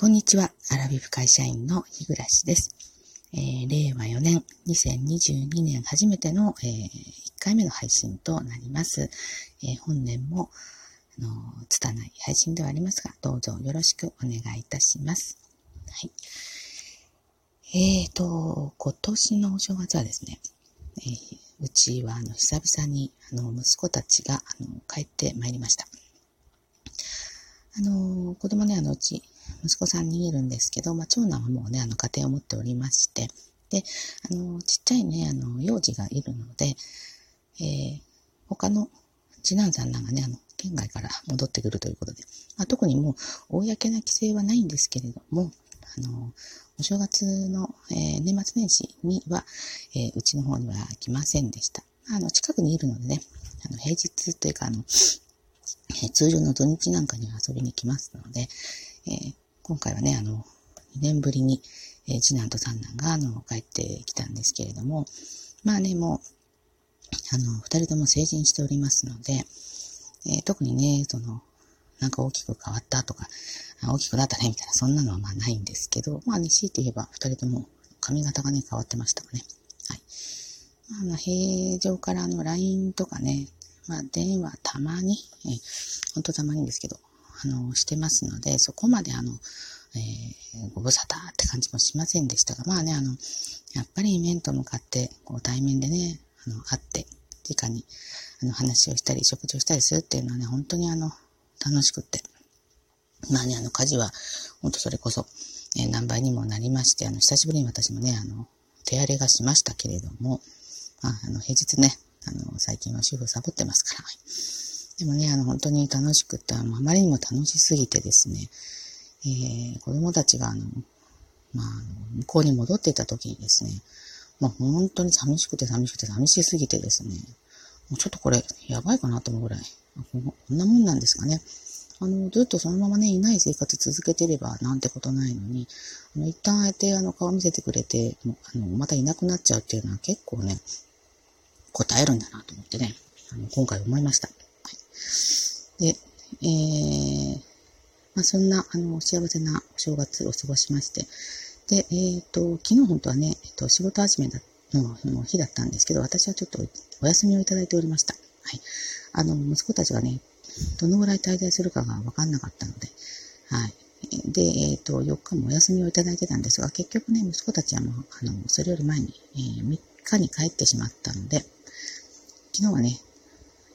こんにちは、アラビブ会社員の日暮です。令和4年2022年初めての、1回目の配信となります。本年も拙い配信ではありますが、どうぞよろしくお願いいたします。はい、今年のお正月はですね、うちは久々に息子たちが帰ってまいりました。子供ね、うち息子さんにいるんですけど、長男はもうね、家庭を持っておりまして、で、ちっちゃいね、幼児がいるので、他の次男さんらがね、県外から戻ってくるということで、特にもう公な規制はないんですけれども、お正月の、年末年始には、うちの方には来ませんでした。近くにいるのでね、平日というか、通常の土日なんかには遊びに来ますので、今回はね、2年ぶりに、次男と三男が帰ってきたんですけれども、もう、2人とも成人しておりますので、特にね、なんか大きく変わったとか、大きくなったねみたいな、そんなのはないんですけど、強いて言えば2人とも髪型がね、変わってましたね。はい。平常からLINE とかね、電話たまに、ほんとたまにですけど、してますので、そこまでご無沙汰って感じもしませんでしたが、やっぱり面と向かって、対面でね、会って、直に話をしたり、食事をしたりするっていうのはね、本当に楽しくって、家事は本当それこそ、何倍にもなりまして、久しぶりに私もね、手荒れがしましたけれども、平日ね、最近は主婦サボってますから、でもね、本当に楽しくって、あまりにも楽しすぎてですね、子供たちが、向こうに戻っていた時にですね、本当に寂しすぎてですね、もうちょっとこれやばいかなと思うぐらい、こんなもんなんですかね。ずっとそのままね、いない生活続けてればなんてことないのに、一旦あえて顔見せてくれて、またいなくなっちゃうっていうのは結構ね、答えるんだなと思ってね、今回思いました。はい、で、そんな幸せなお正月を過ごしまして、で、昨日本当はね、仕事始めの日だったんですけど、私はちょっとお休みをいただいておりました。はい。息子たちがね、どのぐらい滞在するかが分かんなかったので、はい。で、4日もお休みをいただいてたんですが、結局ね、息子たちはそれより前に、3日に帰ってしまったので、昨日はね、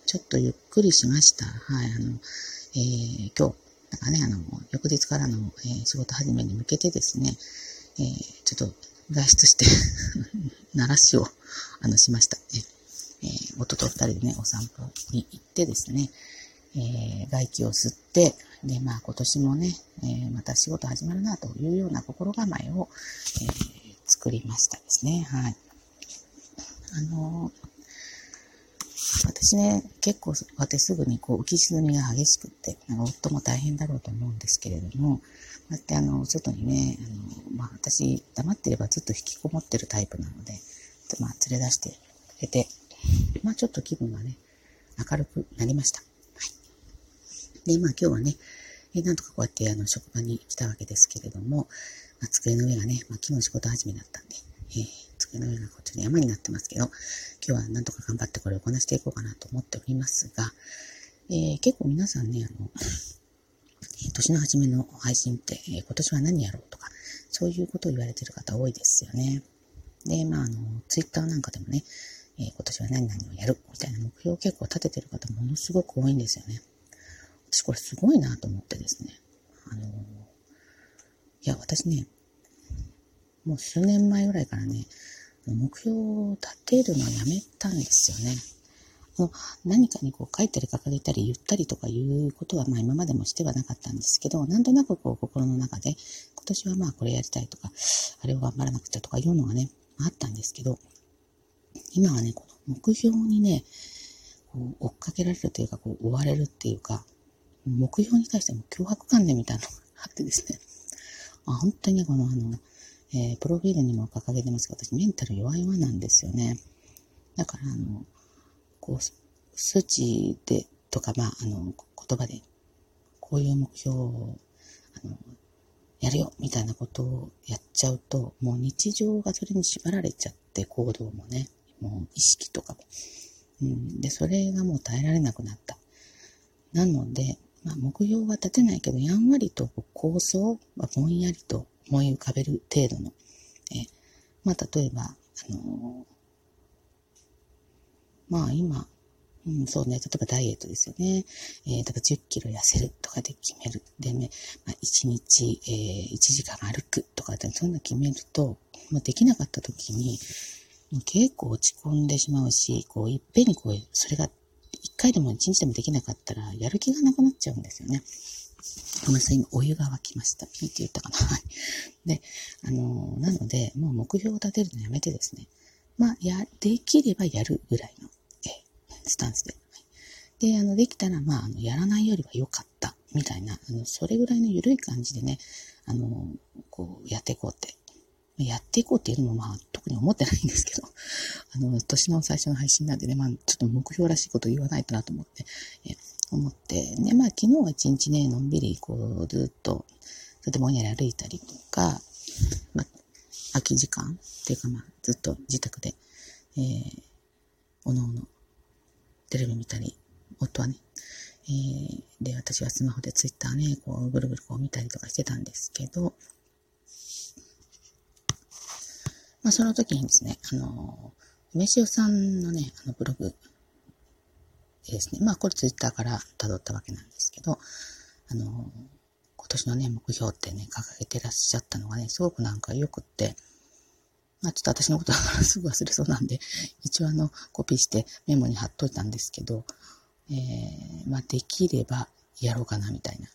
ちょっとゆっくりしました。はい。今日、だからね、翌日からの、仕事始めに向けてですね、ちょっと外出して鳴らしをしました。夫と2人でね、お散歩に行ってですね、外気を吸って、で、今年もね、また仕事始まるなというような心構えを、作りましたですね。はい。私ね、結構すぐに浮き沈みが激しくって、夫も大変だろうと思うんですけれども、だって外にね、私黙ってればずっと引きこもってるタイプなので、連れ出してくれて、ちょっと気分がね、明るくなりました。はい。で、今日はね、なんとかこうやって職場に来たわけですけれども、机の上がね、昨日仕事始めだったんで、机の上がこっちの山になってますけど、今日はなんとか頑張ってこれをこなしていこうかなと思っておりますが、結構皆さんね、年の初めの配信って、今年は何やろうとか、そういうことを言われてる方多いですよね。で、ツイッターなんかでもね、今年は何々をやるみたいな目標を結構立ててる方ものすごく多いんですよね。私これすごいなと思ってですね。私ね、もう数年前ぐらいからね、目標を立てるのをやめたんですよね。何かに書いたり掲げたり言ったりとかいうことは今までもしてはなかったんですけど、なんとなく心の中で今年はこれやりたいとか、あれを頑張らなくちゃとかいうのがね、あったんですけど、今はね、この目標にね、追っかけられるというか、追われるっていうか、目標に対しても脅迫観念みたいなのがあってですね、本当にね、プロフィールにも掲げてますが、私メンタル弱々なんですよね。だから数値でとか言葉でこういう目標をやられよみたいなことをやっちゃうと、もう日常がそれに縛られちゃって行動もね、もう意識とかも、でそれがもう耐えられなくなった。なので、目標は立てないけど、やんわりと構想はぼんやりと思い浮かべる程度の、例えば今、例えばダイエットですよね。だから10キロ痩せるとかで決める。でね、1日、1時間歩くとかって、そういうの決めると、できなかった時に、結構落ち込んでしまうし、いっぺんにそれが1回でも1日でもできなかったら、やる気がなくなっちゃうんですよね。ごめんなさい、今お湯が沸きました。ピーって言ったかな。で、なので、もう目標を立てるのやめてですね。できればやるぐらいのスタンスで。で、できたら、やらないよりは良かった、みたいな、それぐらいの緩い感じでね、やっていこうって。やっていこうっていうのも、特に思ってないんですけど、年の最初の配信なんでね、ちょっと目標らしいこと言わないとなと思って、ね、昨日は一日ね、のんびり、ずっと、それでぼんやり歩いたりとか、空き時間っていうか、ずっと自宅で、おのおの、テレビ見たり、夫はね、で、私はスマホでツイッターね、ぐるぐる見たりとかしてたんですけど、その時にですね、梅塩さんのね、ブログですね、これツイッターから辿ったわけなんですけど、今年のね、目標ってね、掲げてらっしゃったのがね、すごくなんかよくって、ちょっと私のことはすぐ忘れそうなんで、一応コピーしてメモに貼っといたんですけど、できればやろうかなみたいな。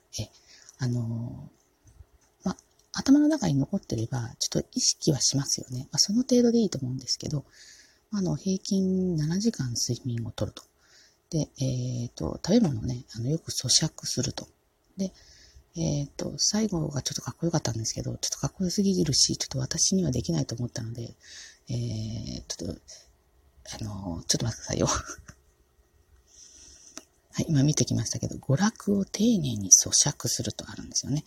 頭の中に残ってれば、ちょっと意識はしますよね。その程度でいいと思うんですけど、平均7時間睡眠をとると。で、食べ物をね、よく咀嚼すると。で、最後がちょっとかっこよかったんですけど、ちょっとかっこよすぎるし、ちょっと私にはできないと思ったので、ちょっと待ってくださいよ。はい、今見てきましたけど、娯楽を丁寧に咀嚼するとあるんですよね。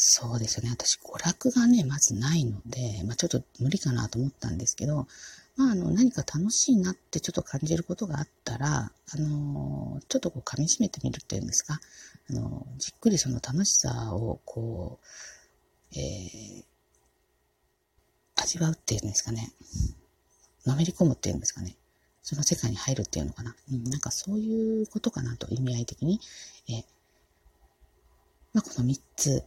そうですよね。私、娯楽がね、まずないので、ちょっと無理かなと思ったんですけど、何か楽しいなってちょっと感じることがあったら、ちょっと噛み締めてみるっていうんですか、じっくりその楽しさを味わうっていうんですかね、のめり込むっていうんですかね、その世界に入るっていうのかな、なんかそういうことかなと意味合い的に、この3つ、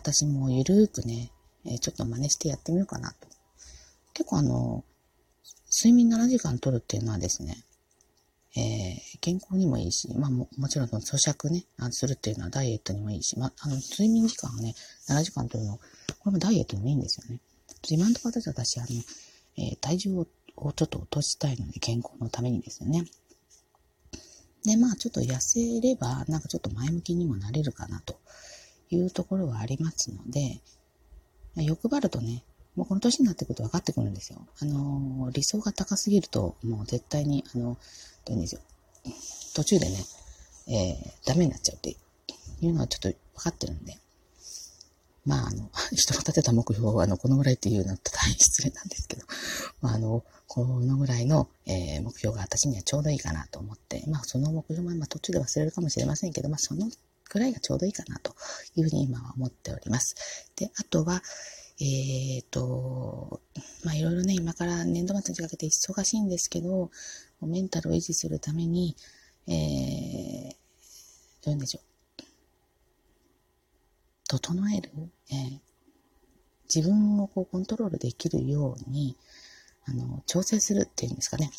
私もゆるーくね、ちょっと真似してやってみようかなと。結構睡眠7時間とるっていうのはですね、健康にもいいし、もちろん咀嚼ね、するっていうのはダイエットにもいいし、睡眠時間をね、7時間とるの、これもダイエットにもいいんですよね。今のところ私体重をちょっと落としたいので、健康のためにですよね。で、ちょっと痩せれば、なんかちょっと前向きにもなれるかなというところはありますので、欲張るとね、もうこの年になってくると分かってくるんですよ。理想が高すぎると、もう絶対に、どういうんですよ。途中でね、ダメになっちゃうっていうのはちょっと分かってるんで。人が立てた目標は、このぐらいっていうのは大変失礼なんですけど、このぐらいの、目標が私にはちょうどいいかなと思って、その目標も、途中で忘れるかもしれませんけど、そのくらいがちょうどいいかなというふうに今は思っております。で、あとは、いろいろね、今から年度末にかけて忙しいんですけど、メンタルを維持するために、どういうんでしょう。整える、自分をコントロールできるように調整するっていうんですかね、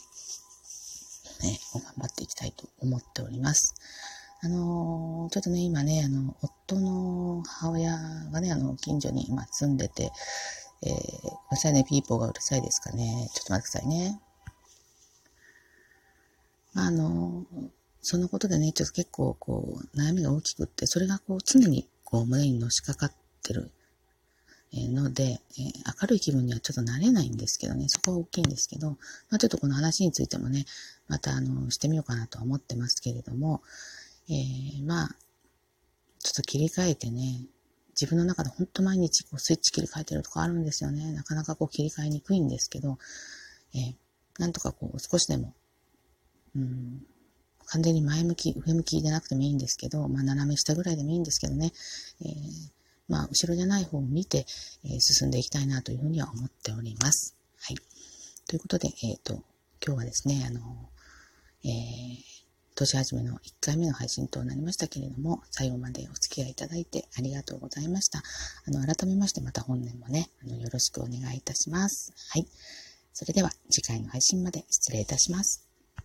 頑張っていきたいと思っております。ちょっとね今ね夫の母親がね近所に今住んでて、ごめんなさいねピーポーがうるさいですかね。ちょっと待ってくださいね。そのことでねちょっと結構悩みが大きくってそれが常に胸にのしかかってるので、明るい気分にはちょっと慣れないんですけどね、そこは大きいんですけど、ちょっとこの話についてもね、またしてみようかなとは思ってますけれども、ちょっと切り替えてね、自分の中で本当毎日こうスイッチ切り替えてるとかあるんですよね。なかなかこう切り替えにくいんですけど、なんとかこう少しでも、完全に前向き、上向きでなくてもいいんですけど、斜め下ぐらいでもいいんですけどね、後ろじゃない方を見て、進んでいきたいなというふうには思っております。はい。ということで、今日はですね、年始めの1回目の配信となりましたけれども、最後までお付き合いいただいてありがとうございました。改めましてまた本年もね、よろしくお願いいたします。はい。それでは次回の配信まで失礼いたします。